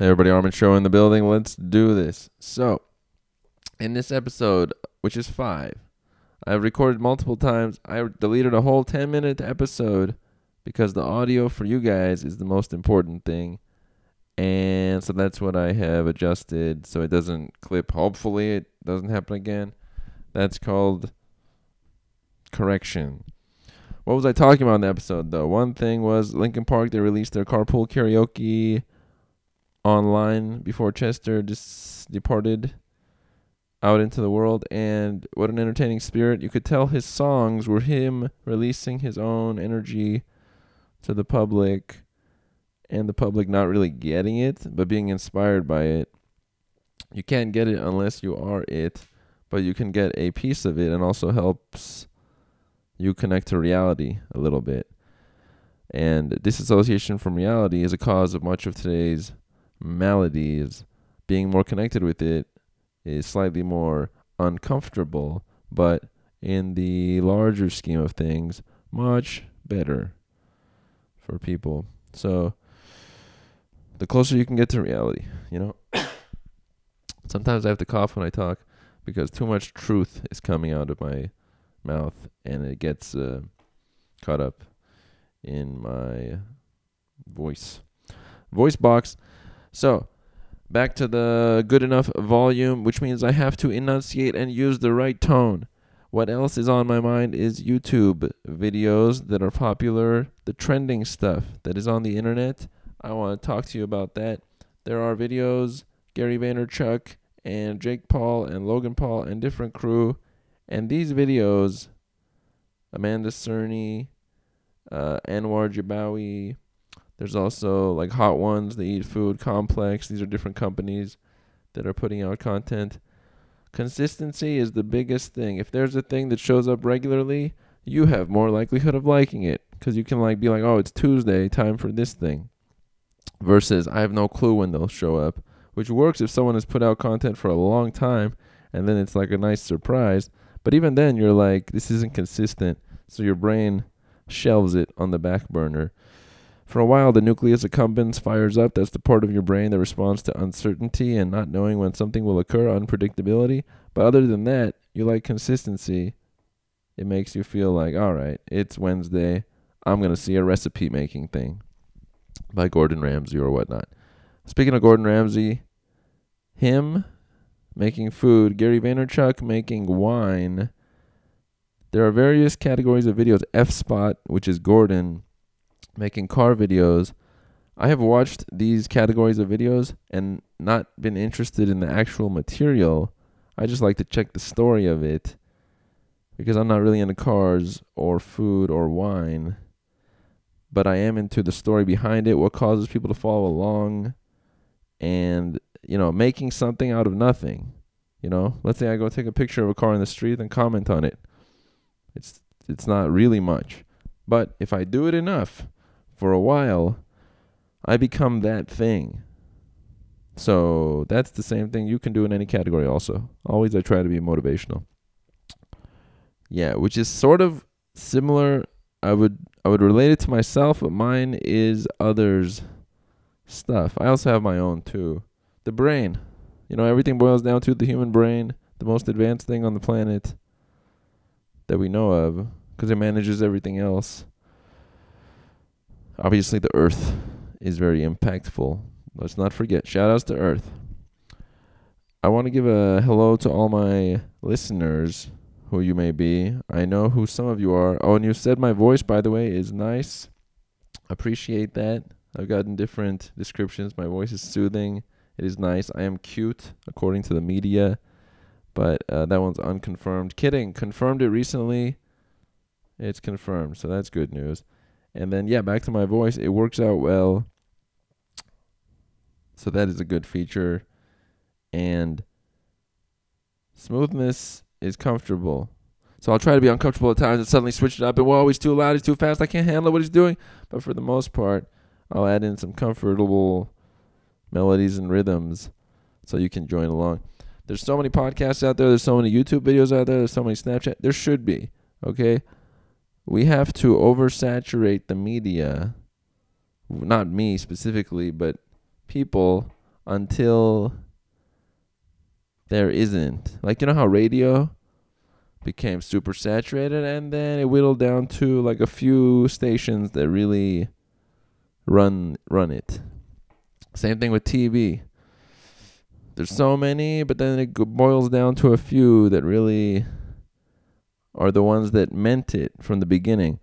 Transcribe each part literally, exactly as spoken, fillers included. Hey everybody, Armin Show in the building. Let's do this. So, in this episode, which is five, I've recorded multiple times. I deleted a whole ten-minute episode because the audio for you guys is the most important thing. And so that's what I have adjusted so it doesn't clip. Hopefully it doesn't happen again. That's called correction. What was I talking about in the episode, though? One thing was Linkin Park. They released their Carpool Karaoke online before Chester just departed out into the world, and what an entertaining spirit. You could tell his songs were him releasing his own energy to the public, and the public not really getting it but being inspired by it. You can't get it unless you are it, but you can get a piece of it, and also helps you connect to reality a little bit. And disassociation from reality is a cause of much of today's maladies. Being more connected with it is slightly more uncomfortable, but in the larger scheme of things, much better for people. So the closer you can get to reality, you know. Sometimes I have to cough when I talk because too much truth is coming out of my mouth, and it gets uh, caught up in my voice voice box. So back to the good enough volume, which means I have to enunciate and use the right tone. What else is on my mind is YouTube videos that are popular, the trending stuff that is on the internet. I want to talk to you about that. There are videos, Gary Vaynerchuk and Jake Paul and Logan Paul and different crew. And these videos, Amanda Cerny, uh, Anwar Jibawi. There's also like Hot Ones, the Eat Food Complex. These are different companies that are putting out content. Consistency is the biggest thing. If there's a thing that shows up regularly, you have more likelihood of liking it, because you can like be like, oh, it's Tuesday, time for this thing. Versus I have no clue when they'll show up, which works if someone has put out content for a long time and then it's like a nice surprise. But even then you're like, this isn't consistent. So your brain shelves it on the back burner. For a while, the nucleus accumbens fires up. That's the part of your brain that responds to uncertainty and not knowing when something will occur, unpredictability. But other than that, you like consistency. It makes you feel like, all right, it's Wednesday. I'm going to see a recipe-making thing by Gordon Ramsay or whatnot. Speaking of Gordon Ramsay, him making food, Gary Vaynerchuk making wine. There are various categories of videos. F-Spot, which is Gordon making car videos. I have watched these categories of videos and not been interested in the actual material. I just like to check the story of it because I'm not really into cars or food or wine, but I am into the story behind it, what causes people to follow along, and, you know, making something out of nothing. You know, let's say I go take a picture of a car in the street and comment on it. It's it's not really much. But if I do it enough for a while, I become that thing. So that's the same thing you can do in any category also. Always I try to be motivational. Yeah, which is sort of similar. I would I would relate it to myself, but mine is others' stuff. I also have my own too. The brain. You know, everything boils down to the human brain, the most advanced thing on the planet that we know of, because it manages everything else. Obviously, the Earth is very impactful. Let's not forget. Shout-outs to Earth. I want to give a hello to all my listeners, who you may be. I know who some of you are. Oh, and you said my voice, by the way, is nice. Appreciate that. I've gotten different descriptions. My voice is soothing. It is nice. I am cute, according to the media. But uh, that one's unconfirmed. Kidding. Confirmed it recently. It's confirmed, so that's good news. And then, yeah, back to my voice. It works out well, so that is a good feature. And smoothness is comfortable. So I'll try to be uncomfortable at times and suddenly switch it up. And, well, he's too loud, he's too fast, I can't handle what he's doing. But for the most part, I'll add in some comfortable melodies and rhythms so you can join along. There's so many podcasts out there. There's so many YouTube videos out there. There's so many Snapchat. There should be, okay? We have to oversaturate the media, not me specifically, but people until there isn't. Like, you know how radio became super saturated, and then it whittled down to like a few stations that really run run it. Same thing with T V. There's so many, but then it boils down to a few that really are the ones that meant it from the beginning.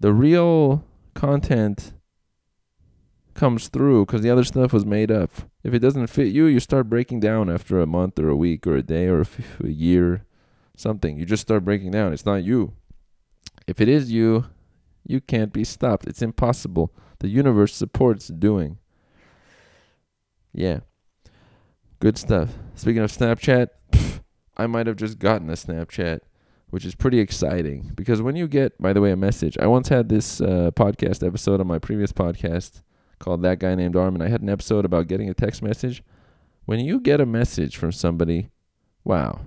The real content comes through because the other stuff was made up. If it doesn't fit you, you start breaking down after a month or a week or a day or a, f- a year, something. You just start breaking down. It's not you. If it is you, you can't be stopped. It's impossible. The universe supports doing. Yeah. Good stuff. Speaking of Snapchat, pff, I might have just gotten a Snapchat, which is pretty exciting because when you get, by the way, a message, I once had this uh, podcast episode on my previous podcast called That Guy Named Armin. I had an episode about getting a text message. When you get a message from somebody, wow,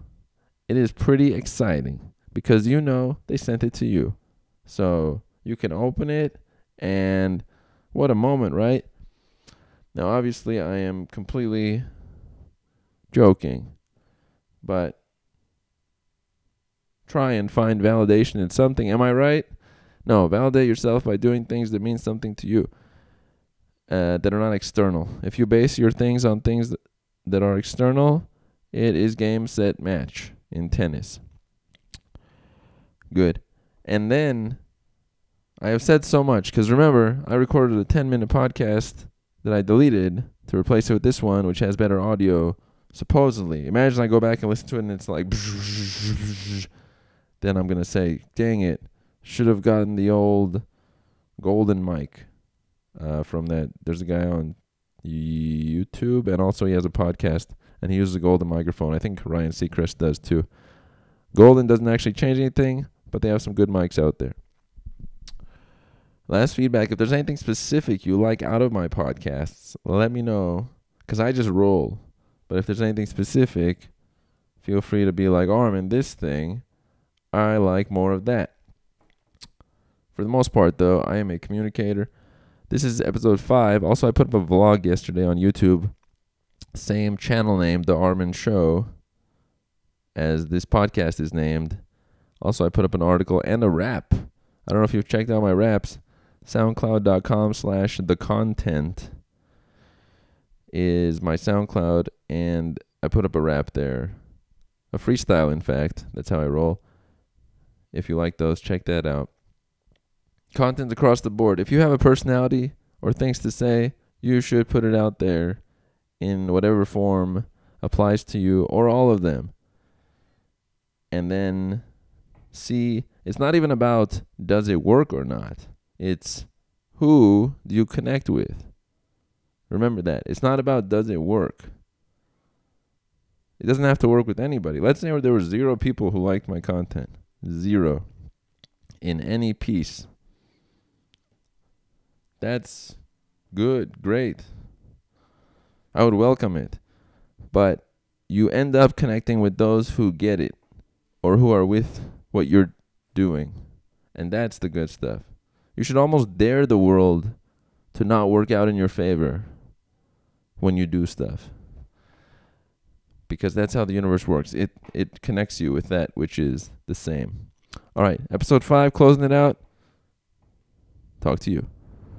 it is pretty exciting because you know they sent it to you. So you can open it, and what a moment, right? Now, obviously, I am completely joking, but try and find validation in something. Am I right? No, validate yourself by doing things that mean something to you, uh, that are not external. If you base your things on things that, that are external, it is game, set, match in tennis. Good. And then I have said so much because remember, I recorded a ten-minute podcast that I deleted to replace it with this one, which has better audio, supposedly. Imagine I go back and listen to it and it's like... Then I'm going to say, dang it, should have gotten the old golden mic uh, from that. There's a guy on YouTube, and also he has a podcast, and he uses a golden microphone. I think Ryan Seacrest does too. Golden doesn't actually change anything, but they have some good mics out there. Last feedback, if there's anything specific you like out of my podcasts, let me know, because I just roll. But if there's anything specific, feel free to be like, Armin, this thing, I like more of that. For the most part, though, I am a communicator. This is episode five. Also, I put up a vlog yesterday on YouTube. Same channel name, The Armin Show, as this podcast is named. Also, I put up an article and a rap. I don't know if you've checked out my raps. Soundcloud.com slash the content is my Soundcloud, and I put up a rap there. A freestyle, in fact. That's how I roll. If you like those, check that out. Content across the board. If you have a personality or things to say, you should put it out there in whatever form applies to you or all of them. And then see, it's not even about does it work or not. It's who do you connect with. Remember that. It's not about does it work. It doesn't have to work with anybody. Let's say there were zero people who liked my content. Zero in any piece. That's good, great. I would welcome it. But you end up connecting with those who get it or who are with what you're doing. And that's the good stuff. You should almost dare the world to not work out in your favor when you do stuff. Because that's how the universe works. It it connects you with that which is the same. All right, episode five, closing it out. Talk to you.